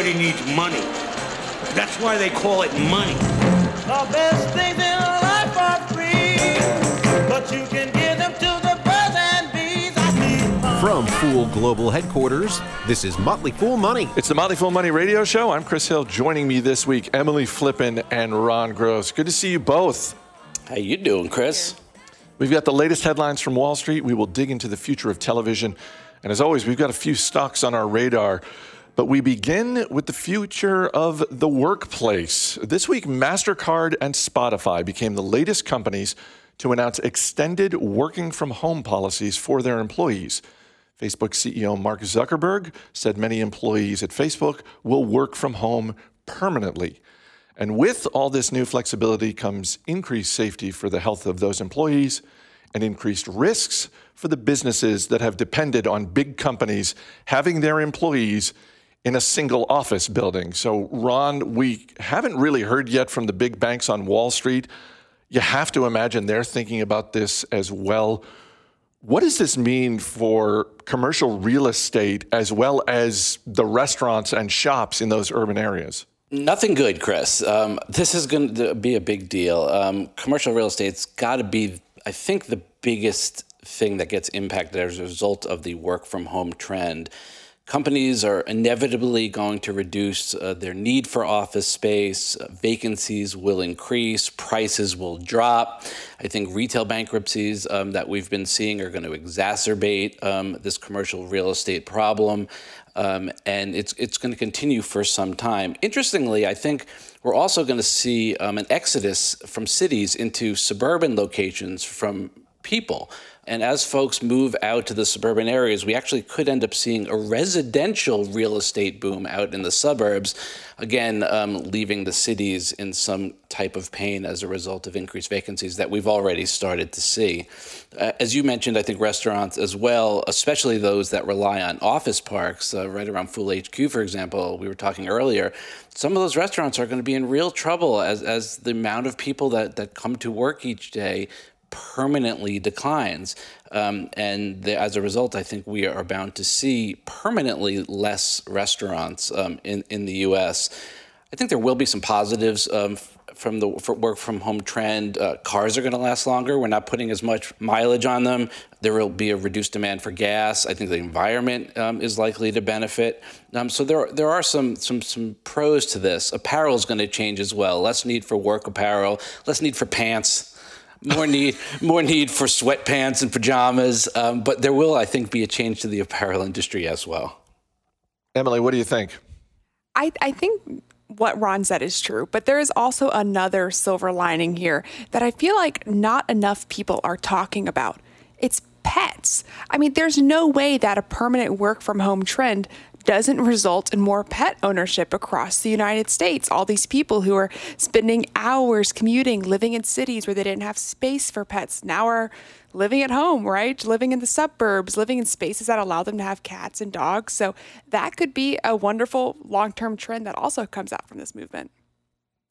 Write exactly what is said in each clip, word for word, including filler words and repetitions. Everybody needs money. That's why they call it money. The best things in life are free, but you can give them to the birds and bees. I From Fool Global Headquarters, this is Motley Fool Money. It's the Motley Fool Money radio show. I'm Chris Hill. Joining me this week, Emily Flippen and Ron Gross. Good to see you both. How you doing, Chris? We've got the latest headlines from Wall Street. We will dig into the future of television. And as always, we've got a few stocks on our radar. But we begin with the future of the workplace. This week, MasterCard and Spotify became the latest companies to announce extended working from home policies for their employees. Facebook C E O Mark Zuckerberg said many employees at Facebook will work from home permanently. And with all this new flexibility comes increased safety for the health of those employees and increased risks for the businesses that have depended on big companies having their employees in a single office building. So, Ron, we haven't really heard yet from the big banks on Wall Street. You have to imagine they're thinking about this as well. What does this mean for commercial real estate as well as the restaurants and shops in those urban areas? Nothing good, Chris. Um, this is going to be a big deal. Um, commercial real estate's got to be, I think, the biggest thing that gets impacted as a result of the work from home trend. Companies are inevitably going to reduce uh, their need for office space. Uh, vacancies will increase. Prices will drop. I think retail bankruptcies um, that we've been seeing are going to exacerbate um, this commercial real estate problem. Um, and it's it's going to continue for some time. Interestingly, I think we're also going to see um, an exodus from cities into suburban locations from people. And as folks move out to the suburban areas, we actually could end up seeing a residential real estate boom out in the suburbs, again, um, leaving the cities in some type of pain as a result of increased vacancies that we've already started to see. Uh, as you mentioned, I think restaurants as well, especially those that rely on office parks, uh, right around Fool H Q, for example, we were talking earlier, some of those restaurants are going to be in real trouble as, as the amount of people that, that come to work each day permanently declines. Um, and the, as a result, I think we are bound to see permanently less restaurants um, in, in the U S. I think there will be some positives um, from the work from home trend. Uh, cars are going to last longer. We're not putting as much mileage on them. There will be a reduced demand for gas. I think the environment um, is likely to benefit. Um, so there, there are some some some pros to this. Apparel is going to change as well. Less need for work apparel. Less need for pants. more need more need for sweatpants and pajamas. Um, but there will, I think, be a change to the apparel industry as well. Emily, what do you think? I, I think what Ron said is true, but there is also another silver lining here that I feel like not enough people are talking about. It's pets. I mean, there's no way that a permanent work from home trend doesn't result in more pet ownership across the United States. All these people who are spending hours commuting, living in cities where they didn't have space for pets, now are living at home, right? Living in the suburbs, living in spaces that allow them to have cats and dogs. So that could be a wonderful long-term trend that also comes out from this movement.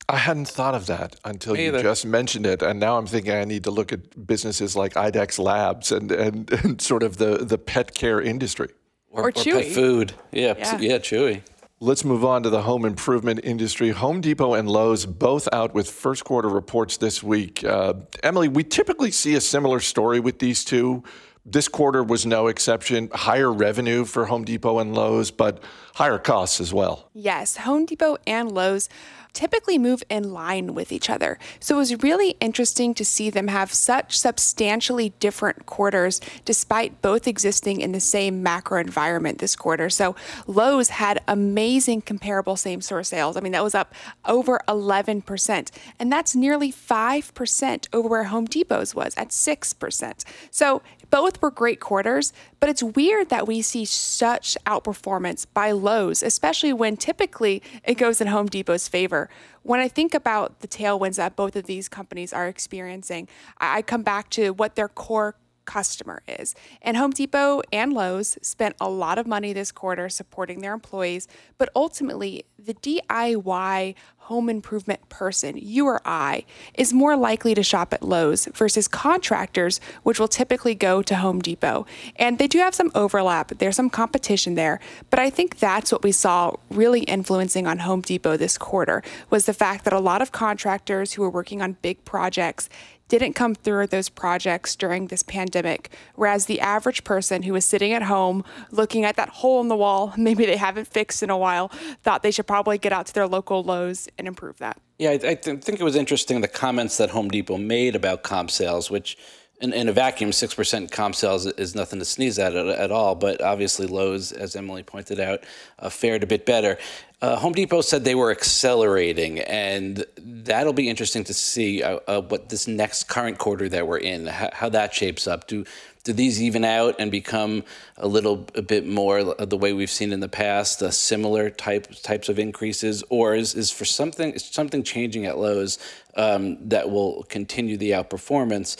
I hadn't thought of that until Me you either. Just mentioned it. And now I'm thinking I need to look at businesses like IDEX Labs and, and, and sort of the, the pet care industry. Or, or, or Chewy. Pet food. Yeah, yeah, yeah, Chewy. Let's move on to the home improvement industry. Home Depot and Lowe's both out with first quarter reports this week. Uh, Emily, we typically see a similar story with these two. This quarter was no exception. Higher revenue for Home Depot and Lowe's, but higher costs as well. Yes, Home Depot and Lowe's typically move in line with each other. So it was really interesting to see them have such substantially different quarters, despite both existing in the same macro environment this quarter. So Lowe's had amazing comparable same-store sales. I mean, that was up over eleven percent, and that's nearly five percent over where Home Depot's was at six percent. So both were great quarters, but it's weird that we see such outperformance by Lowe's, especially when typically it goes in Home Depot's favor. When I think about the tailwinds that both of these companies are experiencing, I come back to what their core customer is. And Home Depot and Lowe's spent a lot of money this quarter supporting their employees, but ultimately the D I Y home improvement person, you or I, is more likely to shop at Lowe's versus contractors, which will typically go to Home Depot. And they do have some overlap. There's some competition there, but I think that's what we saw really influencing on Home Depot this quarter was the fact that a lot of contractors who were working on big projects didn't come through those projects during this pandemic, whereas the average person who was sitting at home looking at that hole in the wall, maybe they haven't fixed in a while, thought they should probably get out to their local Lowe's and improve that. Yeah, I, th- I think it was interesting the comments that Home Depot made about comp sales, which in, in a vacuum, six percent comp sales is nothing to sneeze at at all, but obviously Lowe's, as Emily pointed out, uh, fared a bit better. Uh, Home Depot said they were accelerating, and that'll be interesting to see uh, uh, what this next current quarter that we're in, how, how that shapes up. Do do these even out and become a little a bit more the way we've seen in the past, uh, similar type types of increases, or is, is for something is something changing at Lowe's um, that will continue the outperformance?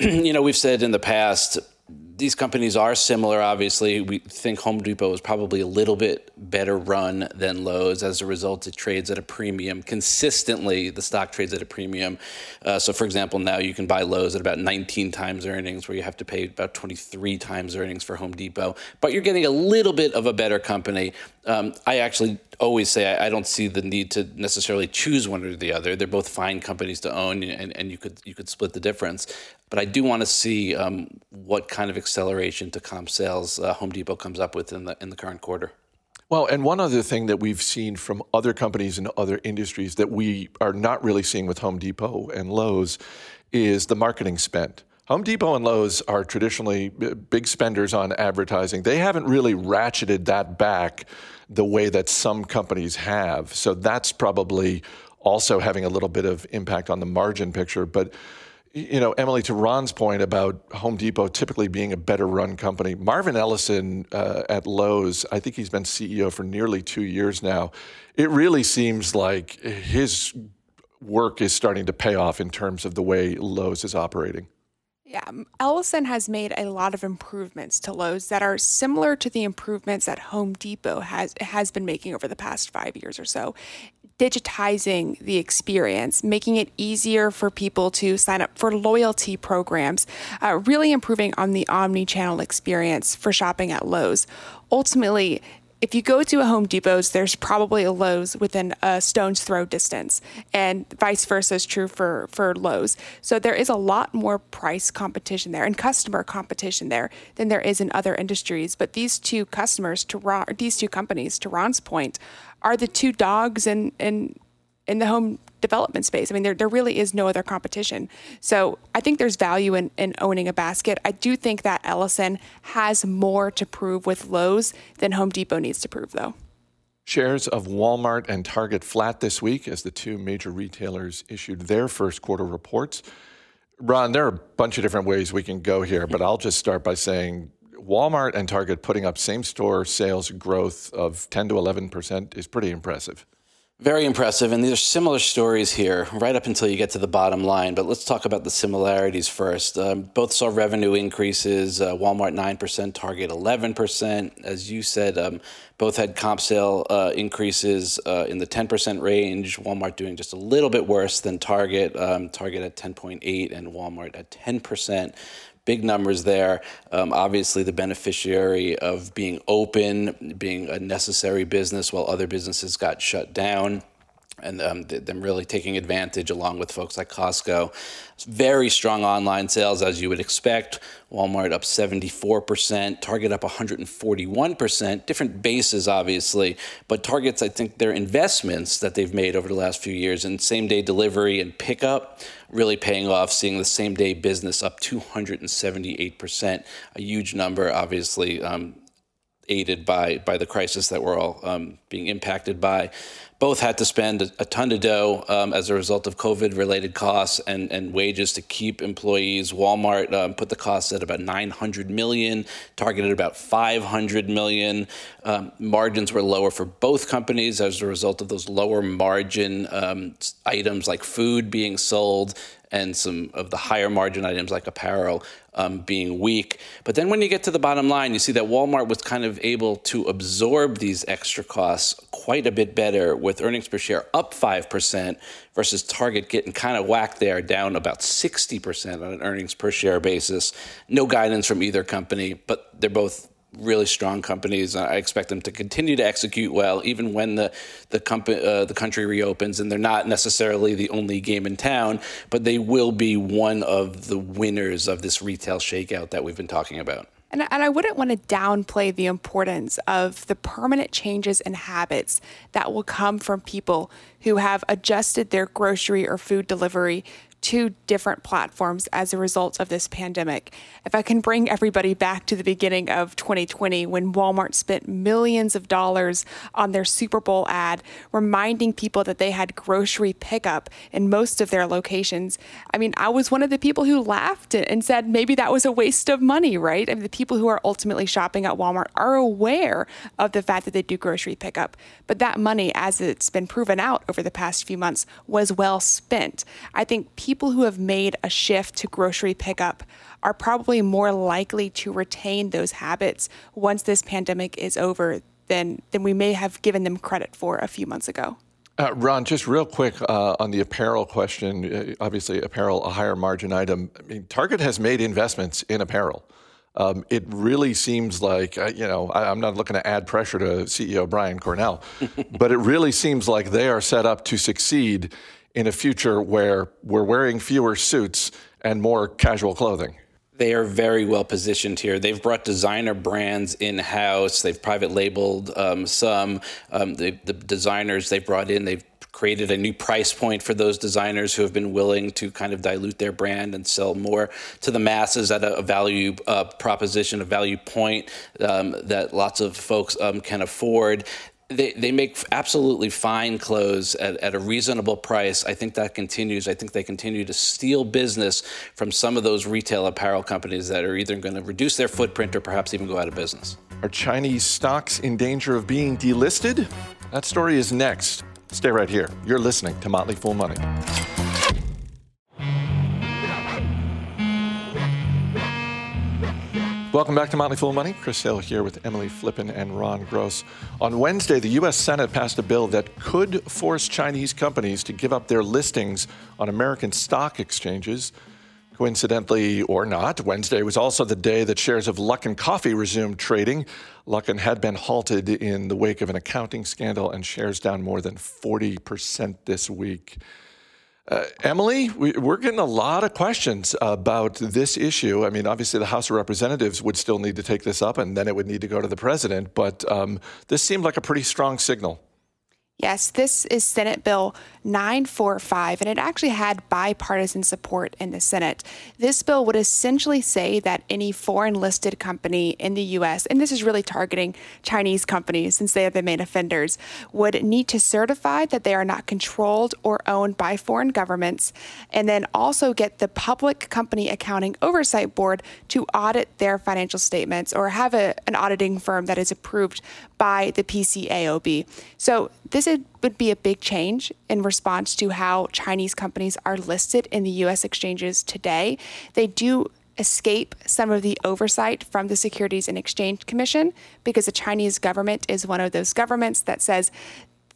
You know, we've said in the past, these companies are similar, obviously. We think Home Depot is probably a little bit better run than Lowe's. As a result, it trades at a premium. Consistently, the stock trades at a premium. Uh, so, for example, now you can buy Lowe's at about nineteen times earnings, where you have to pay about twenty-three times earnings for Home Depot. But you're getting a little bit of a better company. Um, I actually always say I, I don't see the need to necessarily choose one or the other. They're both fine companies to own, and, and you could you could split the difference. But I do want to see um, what kind of acceleration to comp sales uh, Home Depot comes up with in the in the current quarter. Well, and one other thing that we've seen from other companies in other industries that we are not really seeing with Home Depot and Lowe's is the marketing spend. Home Depot and Lowe's are traditionally big spenders on advertising. They haven't really ratcheted that back the way that some companies have. So that's probably also having a little bit of impact on the margin picture. But you know, Emily, to Ron's point about Home Depot typically being a better-run company, Marvin Ellison uh, at Lowe's, I think he's been C E O for nearly two years now. It really seems like his work is starting to pay off in terms of the way Lowe's is operating. Yeah, Ellison has made a lot of improvements to Lowe's that are similar to the improvements that Home Depot has has been making over the past five years or so. Digitizing the experience, making it easier for people to sign up for loyalty programs, uh, really improving on the omni-channel experience for shopping at Lowe's. Ultimately, if you go to a Home Depot's, there's probably a Lowe's within a stone's throw distance, and vice versa is true for, for Lowe's. So there is a lot more price competition there and customer competition there than there is in other industries. But these two customers, to Ron, these two companies, to Ron's point, are the two dogs in in, in the home development space. I mean, there there really is no other competition. So I think there's value in, in owning a basket. I do think that Ellison has more to prove with Lowe's than Home Depot needs to prove, though. Shares of Walmart and Target flat this week as the two major retailers issued their first quarter reports. Ron, there are a bunch of different ways we can go here, but I'll just start by saying Walmart and Target putting up same-store sales growth of ten to eleven percent is pretty impressive. Very impressive, and there's similar stories here right up until you get to the bottom line, but let's talk about the similarities first. Um, both saw revenue increases, uh, Walmart nine percent, Target eleven percent. As you said, um, both had comp sale uh, increases uh, in the ten percent range, Walmart doing just a little bit worse than Target, um, Target at ten point eight and Walmart at ten percent. Big numbers there. Um, obviously, the beneficiary of being open, being a necessary business while other businesses got shut down, and um, them really taking advantage along with folks like Costco. Very strong online sales, as you would expect. Walmart up seventy-four percent, Target up one hundred forty-one percent, different bases, obviously. But Target's, I think, their investments that they've made over the last few years in same-day delivery and pickup really paying off, seeing the same-day business up two hundred seventy-eight percent, a huge number, obviously, um, aided by by the crisis that we're all um, being impacted by. both had to spend a, a ton of dough um, as a result of COVID-related costs and, and wages to keep employees. Walmart um, put the costs at about nine hundred million dollars, Target at about five hundred million dollars. Um, margins were lower for both companies as a result of those lower margin um, items like food being sold and some of the higher margin items like apparel um, being weak. But then when you get to the bottom line, you see that Walmart was kind of able to absorb these extra costs quite a bit better, with earnings per share up five percent versus Target getting kind of whacked there, down about sixty percent on an earnings per share basis. No guidance from either company, but they're both really strong companies. I expect them to continue to execute well, even when the the, comp- uh, the country reopens, and they're not necessarily the only game in town, but they will be one of the winners of this retail shakeout that we've been talking about. And, and I wouldn't want to downplay the importance of the permanent changes in habits that will come from people who have adjusted their grocery or food delivery to different platforms as a result of this pandemic. If I can bring everybody back to the beginning of twenty twenty, when Walmart spent millions of dollars on their Super Bowl ad, reminding people that they had grocery pickup in most of their locations. I mean, I was one of the people who laughed and said, maybe that was a waste of money, right? I mean, the people who are ultimately shopping at Walmart are aware of the fact that they do grocery pickup, but that money, as it's been proven out over the past few months, was well spent. I think people People who have made a shift to grocery pickup are probably more likely to retain those habits once this pandemic is over than, than we may have given them credit for a few months ago. Uh, Ron, just real quick uh, on the apparel question, uh, obviously apparel, a higher margin item. I mean, Target has made investments in apparel. Um, it really seems like, uh, you know, I, I'm not looking to add pressure to C E O Brian Cornell, but it really seems like they are set up to succeed in a future where we're wearing fewer suits and more casual clothing. They are very well positioned here. They've brought designer brands in-house. They've private labeled um, some. Um, the, the designers they've brought in, they've created a new price point for those designers who have been willing to kind of dilute their brand and sell more to the masses at a value uh, proposition, a value point um, that lots of folks um, can afford. They they make absolutely fine clothes at, at a reasonable price. I think that continues. I think they continue to steal business from some of those retail apparel companies that are either going to reduce their footprint or perhaps even go out of business. Are Chinese stocks in danger of being delisted? That story is next. Stay right here. You're listening to Motley Fool Money. Welcome back to Motley Fool Money. Chris Hill here with Emily Flippen and Ron Gross. On Wednesday, the U S Senate passed a bill that could force Chinese companies to give up their listings on American stock exchanges. Coincidentally or not, Wednesday was also the day that shares of Luckin Coffee resumed trading. Luckin had been halted in the wake of an accounting scandal, and shares down more than forty percent this week. Uh, Emily, we, we're getting a lot of questions about this issue. I mean, obviously, the House of Representatives would still need to take this up, and then it would need to go to the president. But um, this seemed like a pretty strong signal. Yes, this is Senate Bill nine forty-five, and it actually had bipartisan support in the Senate. This bill would essentially say that any foreign-listed company in the U S, and this is really targeting Chinese companies since they are the main offenders, would need to certify that they are not controlled or owned by foreign governments, and then also get the Public Company Accounting Oversight Board to audit their financial statements or have a, an auditing firm that is approved by the P C A O B. So this It would be a big change in response to how Chinese companies are listed in the U S exchanges today. They do escape some of the oversight from the Securities and Exchange Commission because the Chinese government is one of those governments that says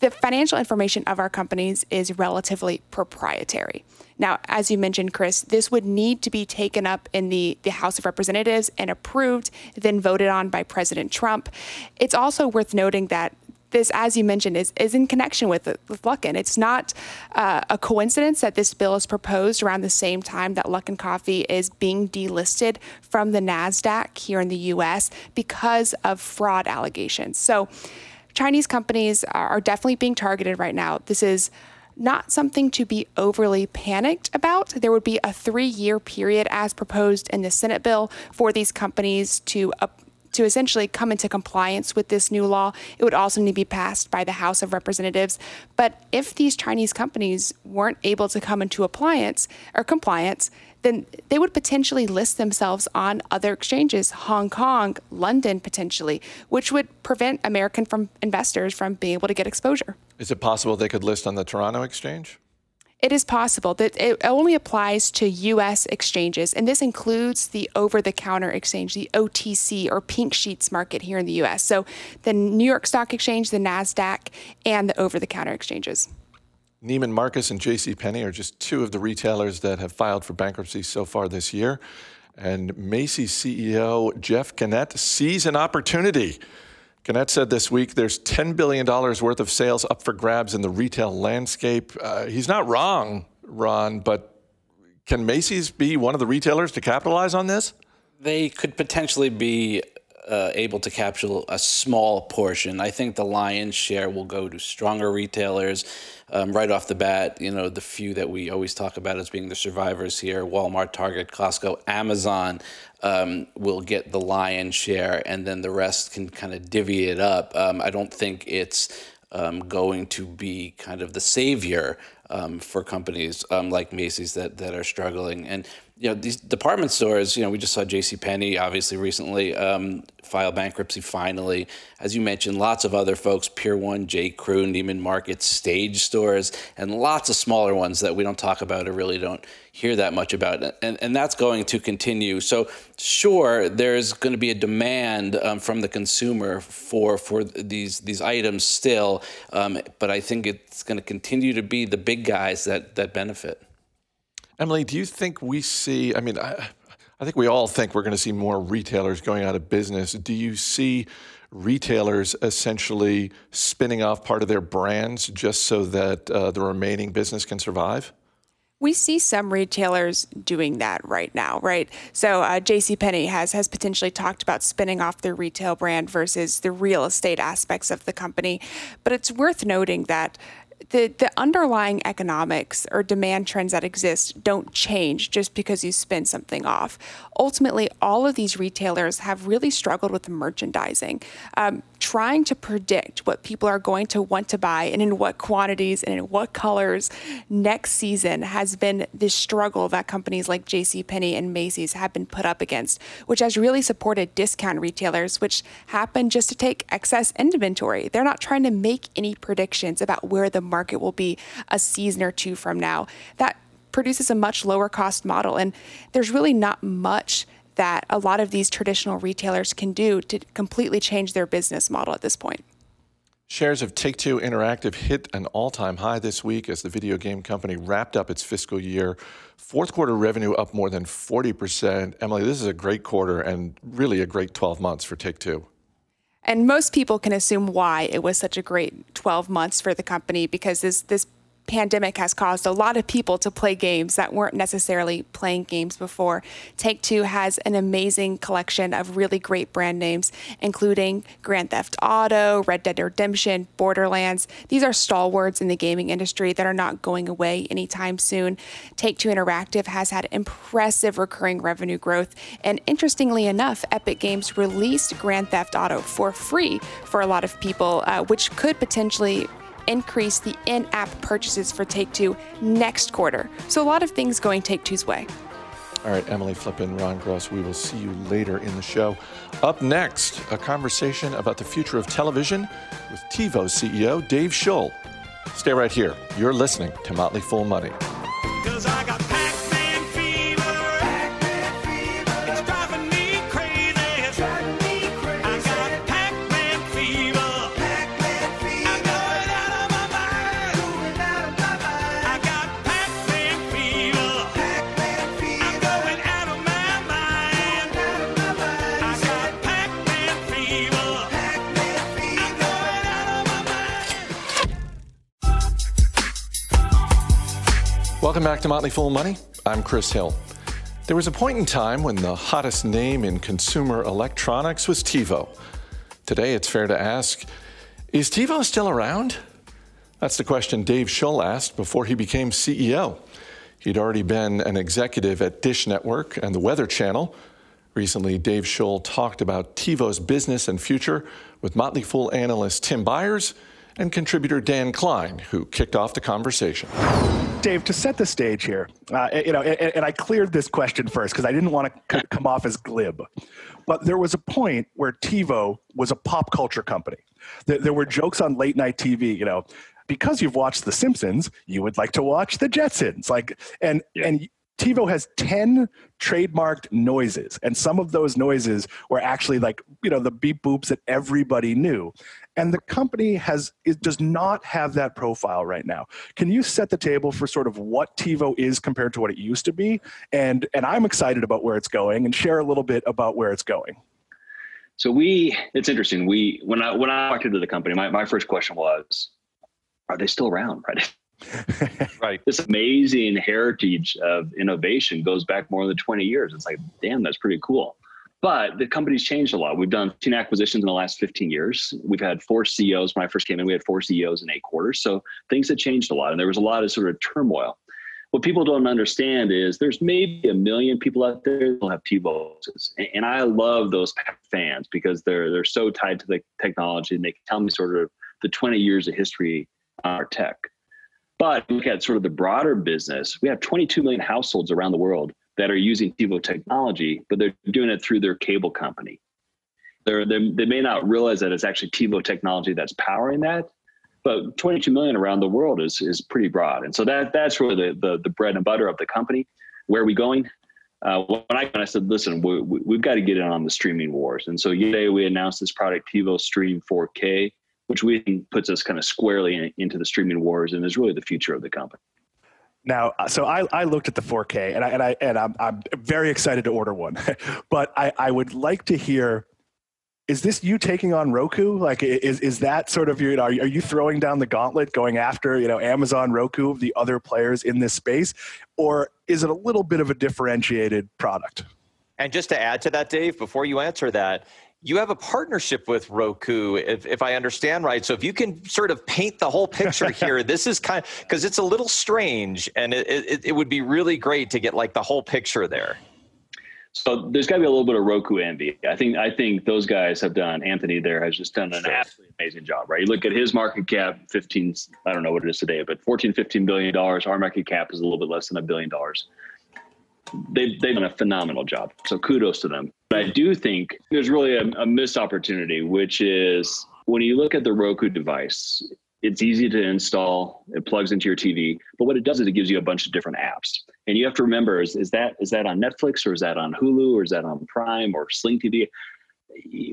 the financial information of our companies is relatively proprietary. Now, as you mentioned, Chris, this would need to be taken up in the, the House of Representatives and approved, then voted on by President Trump. It's also worth noting that this, as you mentioned, is, is in connection with, with Luckin. It's not uh, a coincidence that this bill is proposed around the same time that Luckin Coffee is being delisted from the NASDAQ here in the U S because of fraud allegations. So Chinese companies are definitely being targeted right now. This is not something to be overly panicked about. There would be a three-year period as proposed in the Senate bill for these companies to up to essentially come into compliance with this new law, it would also need to be passed by the House of Representatives. But if these Chinese companies weren't able to come into appliance or compliance, then they would potentially list themselves on other exchanges, Hong Kong, London, potentially, which would prevent American from investors from being able to get exposure. Is it possible they could list on the Toronto exchange? It is possible. That it only applies to U S exchanges, and this includes the over-the-counter exchange, the O T C or Pink Sheets market here in the U S. So the New York Stock Exchange, the NASDAQ, and the over-the-counter exchanges. Neiman Marcus and JCPenney are just two of the retailers that have filed for bankruptcy so far this year. And Macy's C E O Jeff Gennette sees an opportunity. Gennette said this week there's ten billion dollars worth of sales up for grabs in the retail landscape. Uh, he's not wrong, Ron, but can Macy's be one of the retailers to capitalize on this? They could potentially be Uh, able to capture a small portion. I think the lion's share will go to stronger retailers. Um, right off the bat, you know, the few that we always talk about as being the survivors here, Walmart, Target, Costco, Amazon, um, will get the lion's share, and then the rest can kind of divvy it up. Um, I don't think it's um, going to be kind of the savior Um, for companies um, like Macy's that, that are struggling. And, you know, these department stores, you know, we just saw JCPenney obviously recently um, file bankruptcy finally. As you mentioned, lots of other folks, Pier one, J.Crew, Neiman Marcus, Stage stores, and lots of smaller ones that we don't talk about or really don't hear that much about. And, and that's going to continue. So, sure, there's going to be a demand um, from the consumer for, for these, these items still, um, but I think it's going to continue to be the big guys that that benefit. Emily, do you think we see, I mean, I, I think we all think we're going to see more retailers going out of business. Do you see retailers essentially spinning off part of their brands just so that uh, the remaining business can survive? We see some retailers doing that right now, right? So uh, JCPenney has has potentially talked about spinning off their retail brand versus the real estate aspects of the company. But it's worth noting that The, the underlying economics or demand trends that exist don't change just because you spin something off. Ultimately, all of these retailers have really struggled with merchandising, um, trying to predict what people are going to want to buy and in what quantities and in what colors next season has been this struggle that companies like JCPenney and Macy's have been put up against, which has really supported discount retailers, which happen just to take excess inventory. They're not trying to make any predictions about where the market will be a season or two from now. That produces a much lower cost model. And there's really not much that a lot of these traditional retailers can do to completely change their business model at this point. Shares of Take-Two Interactive hit an all-time high this week as the video game company wrapped up its fiscal year. Fourth quarter revenue up more than forty percent. Emily, this is a great quarter and really a great twelve months for Take-Two. And most people can assume why it was such a great twelve months for the company, because this this pandemic has caused a lot of people to play games that weren't necessarily playing games before. Take-Two has an amazing collection of really great brand names, including Grand Theft Auto, Red Dead Redemption, Borderlands. These are stalwarts in the gaming industry that are not going away anytime soon. Take-Two Interactive has had impressive recurring revenue growth, and interestingly enough, Epic Games released Grand Theft Auto for free for a lot of people, uh, which could potentially increase the in-app purchases for Take-Two next quarter. So a lot of things going Take-Two's way. All right, Emily Flippen, Ron Gross, we will see you later in the show. Up next, a conversation about the future of television with TiVo C E O Dave Shull. Stay right here. You're listening to Motley Fool Money. Welcome back to Motley Fool Money. I'm Chris Hill. There was a point in time when the hottest name in consumer electronics was TiVo. Today, it's fair to ask, is TiVo still around? That's the question Dave Shull asked before he became C E O. He'd already been an executive at Dish Network and the Weather Channel, Recently, Dave Shull talked about TiVo's business and future with Motley Fool analyst Tim Byers and contributor Dan Klein, who kicked off the conversation. Dave, to set the stage here, uh, you know, and, and I cleared this question first because I didn't want to c- come off as glib, but there was a point where TiVo was a pop culture company. There, there were jokes on late night T V, you know, because you've watched The Simpsons, you would like to watch The Jetsons, like, and yeah. and. TiVo has ten trademarked noises, and some of those noises were actually like, you know, the beep boops that everybody knew. And the company has it does not have that profile right now. Can you set the table for sort of what TiVo is compared to what it used to be? And and I'm excited about where it's going, and share a little bit about where it's going. So we, it's interesting. We when I when I walked into the company, my, my first question was, are they still around? Right. Right. This amazing heritage of innovation goes back more than twenty years. It's like, damn, that's pretty cool. But the company's changed a lot. We've done fifteen acquisitions in the last fifteen years. We've had four C E Os. When I first came in, we had four C E Os in eight quarters. So things had changed a lot. And there was a lot of sort of turmoil. What people don't understand is there's maybe a million people out there that don't have TiVo. And I love those fans because they're they're so tied to the technology, and they can tell me sort of the twenty years of history on our tech. But look at sort of the broader business. We have twenty-two million households around the world that are using TiVo technology, but they're doing it through their cable company. They're, they're, they may not realize that it's actually TiVo technology that's powering that, but twenty-two million around the world is is pretty broad. And so that that's really the the, the bread and butter of the company. Where are we going? Uh, when I when I said, listen, we, we, we've got to get in on the streaming wars. And so yesterday we announced this product, TiVo Stream four K. Which we think puts us kind of squarely in, into the streaming wars and is really the future of the company. Now, so I, I looked at the four K and I and I and I'm I'm very excited to order one, but I, I would like to hear, is this you taking on Roku? Like, is is that sort of your? You know, are you throwing down the gauntlet, going after you know Amazon, Roku, the other players in this space, or is it a little bit of a differentiated product? And just to add to that, Dave, before you answer that. You have a partnership with Roku, if, if I understand right. So if you can sort of paint the whole picture here, this is kind of, because it's a little strange, and it, it, it would be really great to get like the whole picture there. So there's got to be a little bit of Roku envy. I think I think those guys have done, Anthony there has just done an sure. absolutely amazing job, right? You look at his market cap, fifteen, I don't know what it is today, but fourteen, fifteen billion dollars. Our market cap is a little bit less than a billion dollars. They've, they've done a phenomenal job. So kudos to them. But I do think there's really a, a missed opportunity, which is when you look at the Roku device, it's easy to install. It plugs into your T V. But what it does is it gives you a bunch of different apps. And you have to remember, is, is that is that on Netflix, or is that on Hulu, or is that on Prime or Sling T V?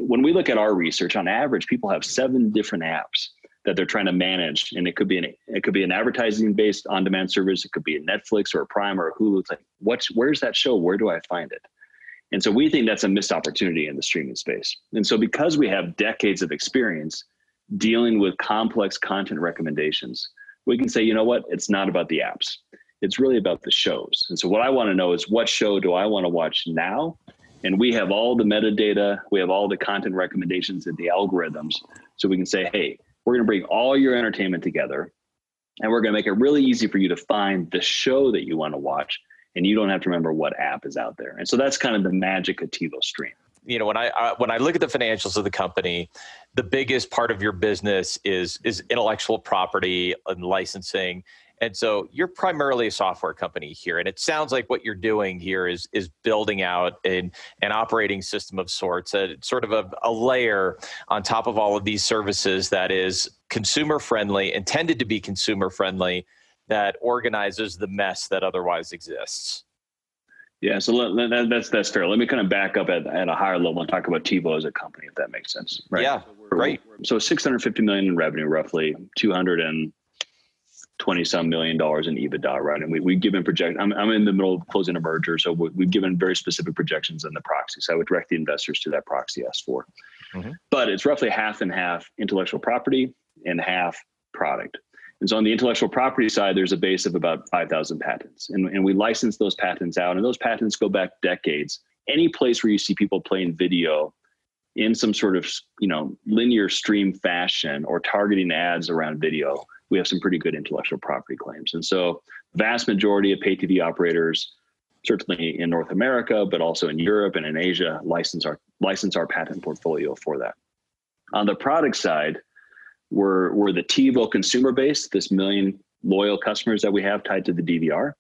When we look at our research, on average, people have seven different apps that they're trying to manage. And it could be an it could be an advertising-based on-demand service. It could be a Netflix or a Prime or a Hulu. It's like, what's where's that show? Where do I find it? And so we think that's a missed opportunity in the streaming space. And so because we have decades of experience dealing with complex content recommendations, we can say, you know what? It's not about the apps. It's really about the shows. And so what I want to know is, what show do I want to watch now? And we have all the metadata. We have all the content recommendations and the algorithms. So we can say, hey, we're going to bring all your entertainment together, and we're going to make it really easy for you to find the show that you want to watch. And you don't have to remember what app is out there. And so that's kind of the magic of TiVo Stream. You know, when I, I when I look at the financials of the company, the biggest part of your business is is intellectual property and licensing. And so you're primarily a software company here. And it sounds like what you're doing here is is building out an, an operating system of sorts, a, sort of a, a layer on top of all of these services that is consumer friendly, intended to be consumer friendly, that organizes the mess that otherwise exists. Yeah, so let, that, that's that's fair. Let me kind of back up at, at a higher level and talk about TiVo as a company, if that makes sense. Right? Yeah, so right. So six hundred fifty million dollars in revenue, roughly two hundred twenty some million dollars in EBITDA, right? And we, we've given projections. I'm, I'm in the middle of closing a merger, so we, we've given very specific projections in the proxy. So I would direct the investors to that proxy S four. Mm-hmm. But it's roughly half and half intellectual property and half product. And so on the intellectual property side, there's a base of about five thousand patents. And, and we license those patents out. And those patents go back decades. Any place where you see people playing video in some sort of, you know, linear stream fashion or targeting ads around video, we have some pretty good intellectual property claims. And so vast majority of pay T V operators certainly in North America, but also in Europe and in Asia, license our license our patent portfolio for that. On the product side, we're, we're the TiVo consumer base, this million loyal customers that we have tied to the D V R.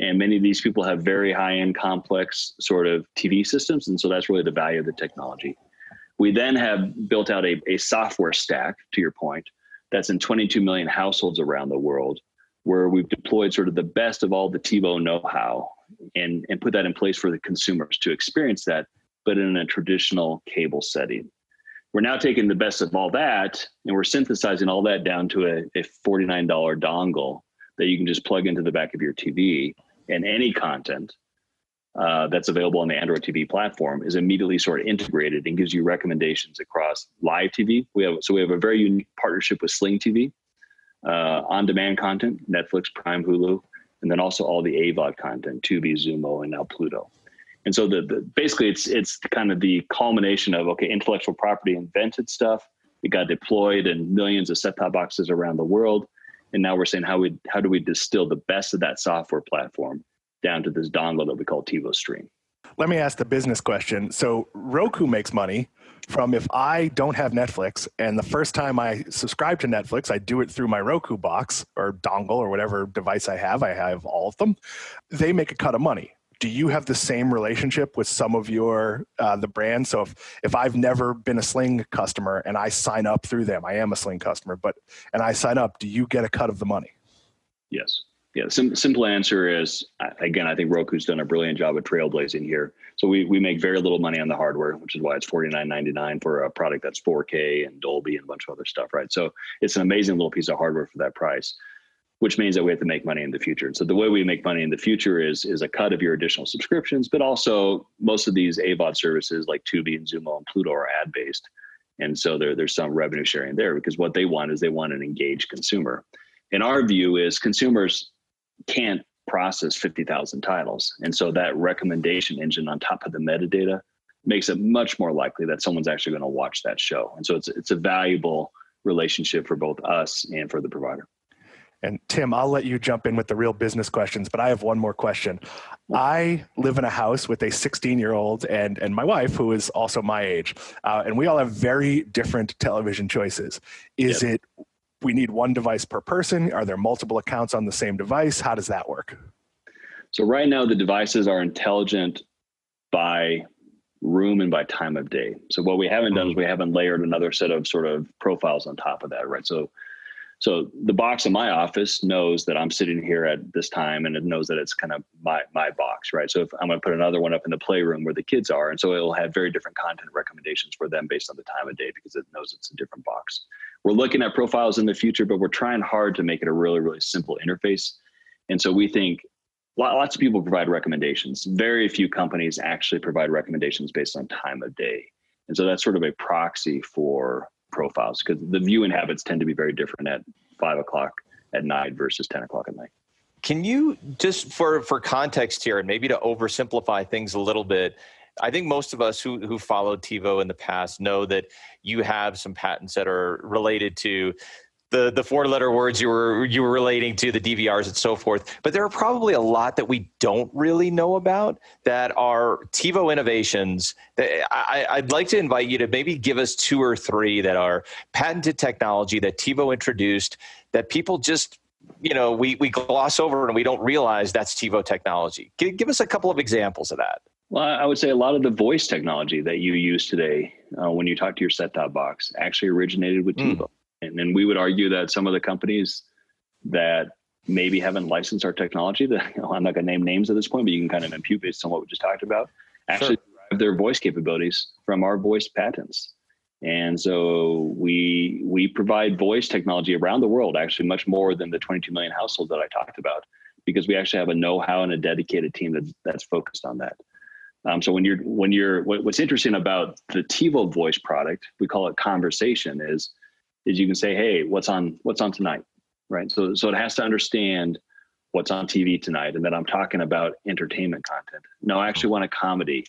And many of these people have very high-end, complex sort of T V systems. And so that's really the value of the technology. We then have built out a, a software stack, to your point, that's in twenty-two million households around the world, where we've deployed sort of the best of all the TiVo know-how and, and put that in place for the consumers to experience that, but in a traditional cable setting. We're now taking the best of all that, and we're synthesizing all that down to a, a forty-nine dollar dongle that you can just plug into the back of your T V, and any content uh, that's available on the Android T V platform is immediately sort of integrated and gives you recommendations across live T V. We have, so we have a very unique partnership with Sling T V, uh, on-demand content, Netflix, Prime, Hulu, and then also all the AVOD content, Tubi, Xumo, and now Pluto. And so the, the basically it's it's kind of the culmination of, okay, intellectual property invented stuff. It got deployed in millions of set-top boxes around the world. And now we're saying, how we how do we distill the best of that software platform down to this dongle that we call TiVo Stream? Let me ask the business question. So Roku makes money from, if I don't have Netflix and the first time I subscribe to Netflix, I do it through my Roku box or dongle or whatever device I have. I have all of them. They make a cut of money. Do you have the same relationship with some of your, uh, the brands? So if, if I've never been a Sling customer and I sign up through them, I am a Sling customer, but, and I sign up, do you get a cut of the money? Yes. Yeah. Sim- simple answer is, again, I think Roku's done a brilliant job of trailblazing here. So we, we make very little money on the hardware, which is why it's forty-nine ninety-nine for a product that's four K and Dolby and a bunch of other stuff, right? So it's an amazing little piece of hardware for that price, which means that we have to make money in the future. And so the way we make money in the future is, is a cut of your additional subscriptions, but also most of these AVOD services like Tubi and Xumo and Pluto are ad-based. And so there, there's some revenue sharing there, because what they want is they want an engaged consumer. And our view is consumers can't process fifty thousand titles. And so that recommendation engine on top of the metadata makes it much more likely that someone's actually going to watch that show. And so it's it's a valuable relationship for both us and for the provider. And Tim, I'll let you jump in with the real business questions, but I have one more question. I live in a house with a sixteen-year-old and, and my wife, who is also my age, uh, and we all have very different television choices. Is Yep. it, we need one device per person? Are there multiple accounts on the same device? How does that work? So right now, the devices are intelligent by room and by time of day. So what we haven't done is we haven't layered another set of sort of profiles on top of that, right? So So the box in my office knows that I'm sitting here at this time, and it knows that it's kind of my my box, right? So if I'm going to put another one up in the playroom where the kids are, and so it'll have very different content recommendations for them based on the time of day, because it knows it's a different box. We're looking at profiles in the future, but we're trying hard to make it a really, really simple interface. And so we think lots of people provide recommendations. Very few companies actually provide recommendations based on time of day. And so that's sort of a proxy for profiles, because the viewing habits tend to be very different at five o'clock at night versus ten o'clock at night. Can you just for, for context here, and maybe to oversimplify things a little bit, I think most of us who, who followed TiVo in the past know that you have some patents that are related to the, the four letter words you were, you were relating to, the D V Rs and so forth, but there are probably a lot that we don't really know about that are TiVo innovations. That I, I'd like to invite you to maybe give us two or three that are patented technology that TiVo introduced that people just, you know, we, we gloss over and we don't realize that's TiVo technology. Give, give us a couple of examples of that. Well, I would say a lot of the voice technology that you use today uh, when you talk to your set-top box actually originated with TiVo. Mm. And we would argue that some of the companies that maybe haven't licensed our technology, that, you know, I'm not going to name names at this point, but you can kind of impute based on what we just talked about, actually sure. derive their voice capabilities from our voice patents. And so we we provide voice technology around the world, actually much more than the twenty-two million households that I talked about, because we actually have a know-how and a dedicated team that's, that's focused on that. Um, so when you're when you're what's interesting about the TiVo voice product, we call it conversation, is is you can say, hey, what's on what's on tonight, right? So so it has to understand what's on T V tonight, and that I'm talking about entertainment content. No, I actually want a comedy,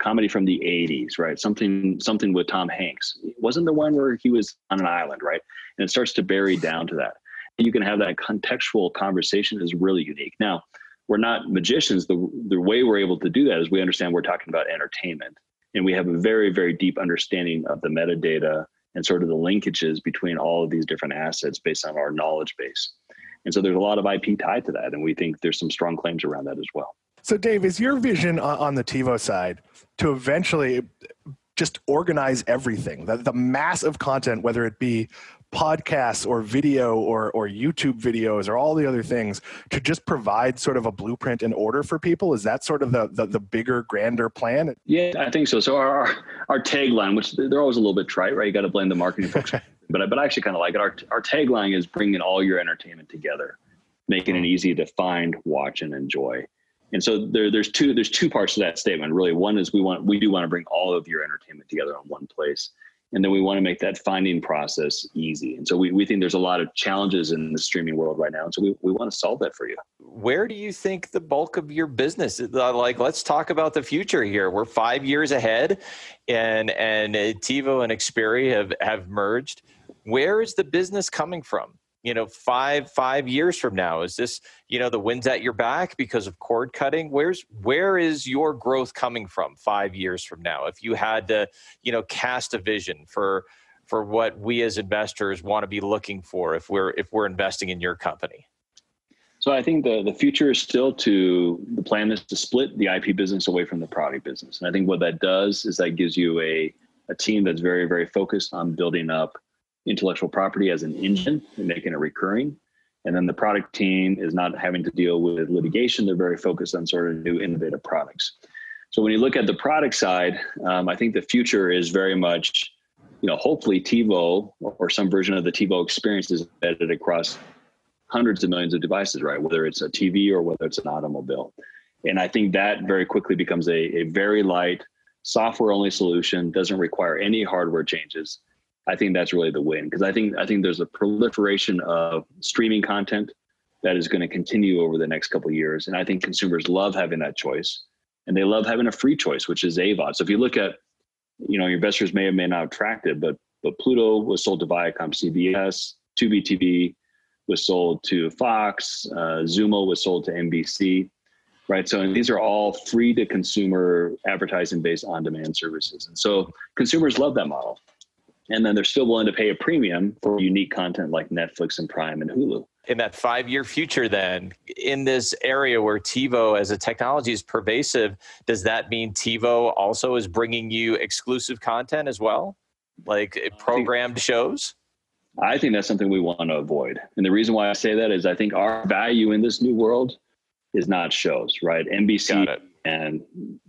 comedy from the eighties, right? Something something with Tom Hanks. It wasn't the one where he was on an island, right? And it starts to bury down to that. And you can have that contextual conversation is really unique. Now, we're not magicians. The, the way we're able to do that is we understand we're talking about entertainment, and we have a very, very deep understanding of the metadata and sort of the linkages between all of these different assets based on our knowledge base. And so there's a lot of I P tied to that, and we think there's some strong claims around that as well. So Dave, is your vision on the TiVo side to eventually just organize everything, the, the mass of content, whether it be podcasts or video or, or YouTube videos or all the other things, to just provide sort of a blueprint and order for people? Is that sort of the, the, the bigger, grander plan? Yeah, I think so. So our, our, our tagline, which they're always a little bit trite, right? You got to blame the marketing folks, but I, but I actually kind of like it. Our, our tagline is bringing all your entertainment together, making it easy to find, watch, and enjoy. And so there, there's two, there's two parts to that statement, really. One is we want, we do want to bring all of your entertainment together in one place. And then we want to make that finding process easy. And so we, we think there's a lot of challenges in the streaming world right now. And so we, we want to solve that for you. Where do you think the bulk of your business is? Like, let's talk about the future here. We're five years ahead, and, and TiVo and Xperi have, have merged. Where is the business coming from? You know, five, five years from now, is this, you know, the wind's at your back because of cord cutting? Where's, where is your growth coming from five years from now? If you had to, you know, cast a vision for, for what we as investors want to be looking for, if we're, if we're investing in your company. So I think the, the future is still to, the plan is to split the I P business away from the product business. And I think what that does is that gives you a, a team that's very, very focused on building up intellectual property as an engine and making it recurring. And then the product team is not having to deal with litigation. They're very focused on sort of new innovative products. So when you look at the product side, um, I think the future is very much, you know, hopefully TiVo or some version of the TiVo experience is embedded across hundreds of millions of devices, right? Whether it's a T V or whether it's an automobile. And I think that very quickly becomes a, a very light software only solution, doesn't require any hardware changes. I think that's really the win, because I think I think there's a proliferation of streaming content that is going to continue over the next couple of years. And I think consumers love having that choice, and they love having a free choice, which is AVOD. So if you look at, you know, your investors may or may not have tracked it, but, but Pluto was sold to Viacom C B S, Tubi T V was sold to Fox, uh, Xumo was sold to N B C, right? So and these are all free to consumer advertising based on-demand services. And so consumers love that model. And then they're still willing to pay a premium for unique content like Netflix and Prime and Hulu. In that five-year future then, in this area where TiVo as a technology is pervasive, does that mean TiVo also is bringing you exclusive content as well? Like programmed I think, shows? I think that's something we want to avoid. And the reason why I say that is I think our value in this new world is not shows, right? N B C and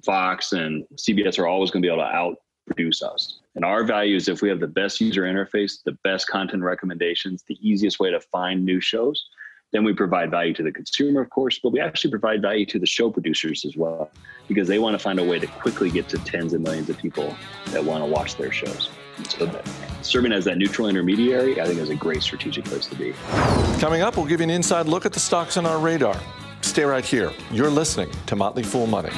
Fox and C B S are always going to be able to out produce us. And our value is if we have the best user interface, the best content recommendations, the easiest way to find new shows, then we provide value to the consumer, of course, but we actually provide value to the show producers as well, because they want to find a way to quickly get to tens of millions of people that want to watch their shows. So that, serving as that neutral intermediary, I think is a great strategic place to be. Coming up, we'll give you an inside look at the stocks on our radar. Stay right here. You're listening to Motley Fool Money.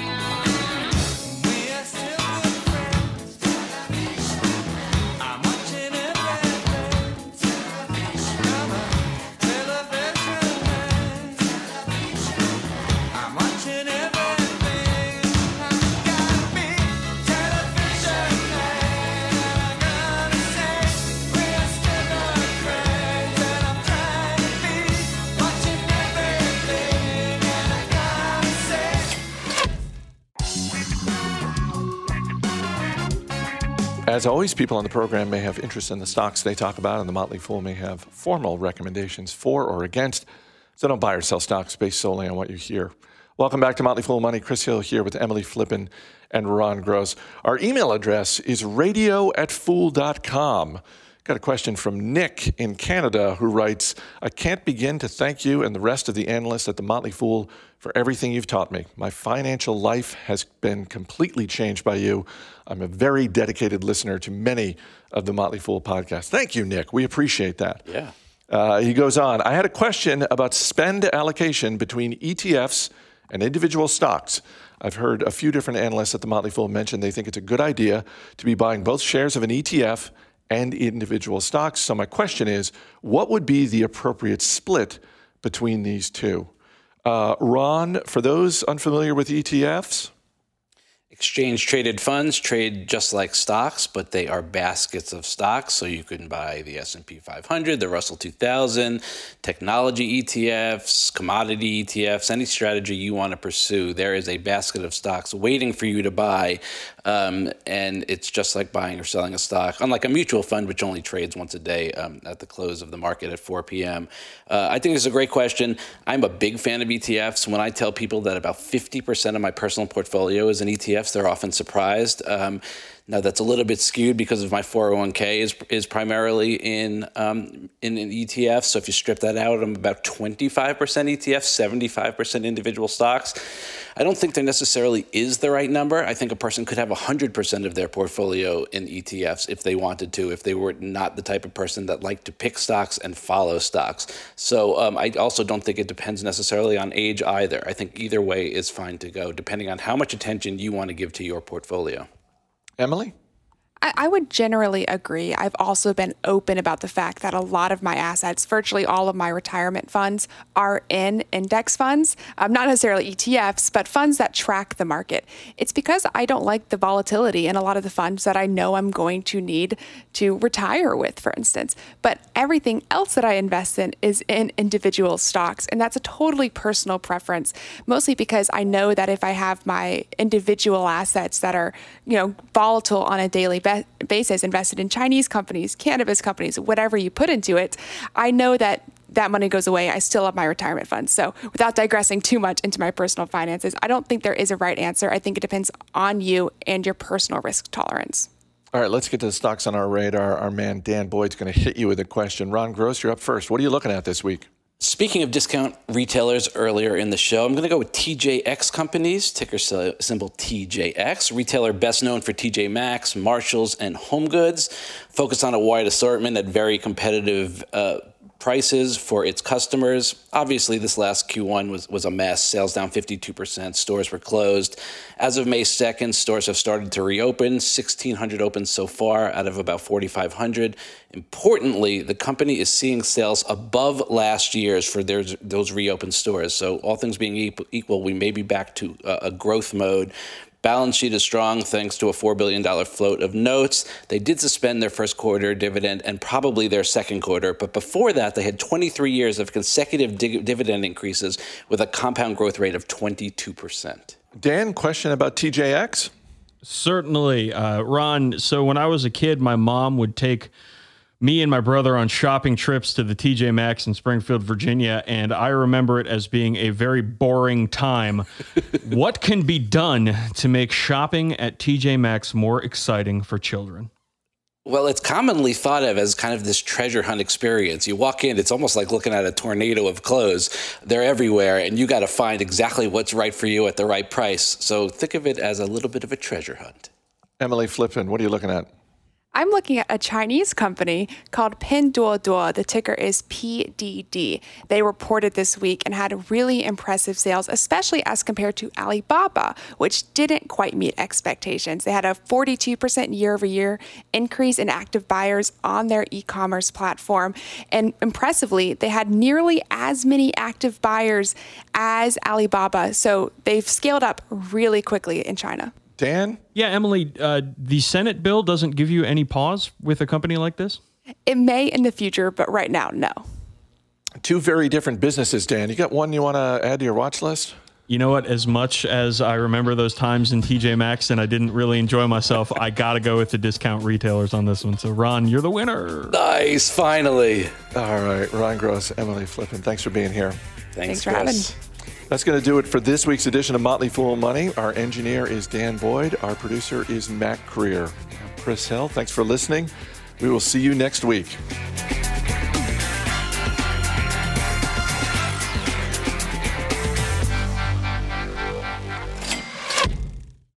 As always, people on the program may have interest in the stocks they talk about, and the Motley Fool may have formal recommendations for or against. So don't buy or sell stocks based solely on what you hear. Welcome back to Motley Fool Money. Chris Hill here with Emily Flippen and Ron Gross. Our email address is radio at fool dot com. Got a question from Nick in Canada who writes, I can't begin to thank you and the rest of the analysts at the Motley Fool for everything you've taught me. My financial life has been completely changed by you. I'm a very dedicated listener to many of the Motley Fool podcasts. Thank you, Nick. We appreciate that. Yeah. Uh, he goes on, I had a question about spend allocation between E T Fs and individual stocks. I've heard a few different analysts at the Motley Fool mention they think it's a good idea to be buying both shares of an E T F and individual stocks. So my question is, what would be the appropriate split between these two? Uh, Ron, for those unfamiliar with E T Fs? Exchange-traded funds trade just like stocks, but they are baskets of stocks. So you can buy the S and P five hundred, the Russell two thousand, technology E T Fs, commodity E T Fs, any strategy you want to pursue. There is a basket of stocks waiting for you to buy, um, and it's just like buying or selling a stock. Unlike a mutual fund, which only trades once a day um, at the close of the market at four p.m. Uh, I think this is a great question. I'm a big fan of E T Fs. When I tell people that about fifty percent of my personal portfolio is an E T F, they're often surprised. Um, now, that's a little bit skewed because of my four oh one k is is primarily in um, in an E T F. So if you strip that out, I'm about twenty-five percent E T F, seventy-five percent individual stocks. I don't think there necessarily is the right number. I think a person could have one hundred percent of their portfolio in E T Fs if they wanted to, if they were not the type of person that liked to pick stocks and follow stocks. So um, I also don't think it depends necessarily on age either. I think either way is fine to go, depending on how much attention you want to give to your portfolio. Emily? I would generally agree. I've also been open about the fact that a lot of my assets, virtually all of my retirement funds, are in index funds, um, not necessarily E T Fs, but funds that track the market. It's because I don't like the volatility in a lot of the funds that I know I'm going to need to retire with, for instance. But everything else that I invest in is in individual stocks, and that's a totally personal preference, mostly because I know that if I have my individual assets that are, you know, volatile on a daily basis, basis invested in Chinese companies, cannabis companies, whatever you put into it, I know that that money goes away. I still have my retirement funds. So without digressing too much into my personal finances, I don't think there is a right answer. I think it depends on you and your personal risk tolerance. All right, let's get to the stocks on our radar. Our man Dan Boyd's going to hit you with a question. Ron Gross, you're up first. What are you looking at this week? Speaking of discount retailers earlier in the show, I'm going to go with T J X Companies, ticker symbol T J X, retailer best known for T J Maxx, Marshalls, and HomeGoods, focused on a wide assortment at very competitive uh, prices for its customers. Obviously, this last Q one was, was a mess. Sales down fifty-two percent. Stores were closed. As of May second, stores have started to reopen. sixteen hundred open so far out of about forty-five hundred. Importantly, the company is seeing sales above last year's for their, those reopened stores. So all things being equal, we may be back to a growth mode. Balance sheet is strong thanks to a four billion dollars float of notes. They did suspend their first quarter dividend and probably their second quarter. But before that, they had twenty-three years of consecutive dig- dividend increases with a compound growth rate of twenty-two percent. Dan, question about T J X? Certainly, uh, Ron. So when I was a kid, my mom would take me and my brother on shopping trips to the T J Maxx in Springfield, Virginia, and I remember it as being a very boring time. What can be done to make shopping at T J Maxx more exciting for children? Well, it's commonly thought of as kind of this treasure hunt experience. You walk in, it's almost like looking at a tornado of clothes. They're everywhere, and you got to find exactly what's right for you at the right price. So think of it as a little bit of a treasure hunt. Emily Flippen, what are you looking at? I'm looking at a Chinese company called Pinduoduo. The ticker is P D D. They reported this week and had really impressive sales, especially as compared to Alibaba, which didn't quite meet expectations. They had a forty-two percent year-over-year increase in active buyers on their e-commerce platform. And impressively, they had nearly as many active buyers as Alibaba. So they've scaled up really quickly in China. Dan? Yeah, Emily, uh, the Senate bill doesn't give you any pause with a company like this? It may in the future, but right now, no. Two very different businesses, Dan. You got one you want to add to your watch list? You know what? As much as I remember those times in T J Maxx and I didn't really enjoy myself, I got to go with the discount retailers on this one. So, Ron, you're the winner. Nice, finally. All right, Ron Gross, Emily Flippen, thanks for being here. Thanks, thanks for Chris. having me. That's going to do it for this week's edition of Motley Fool Money. Our engineer is Dan Boyd. Our producer is Matt Creer. I'm Chris Hill. Thanks for listening. We will see you next week.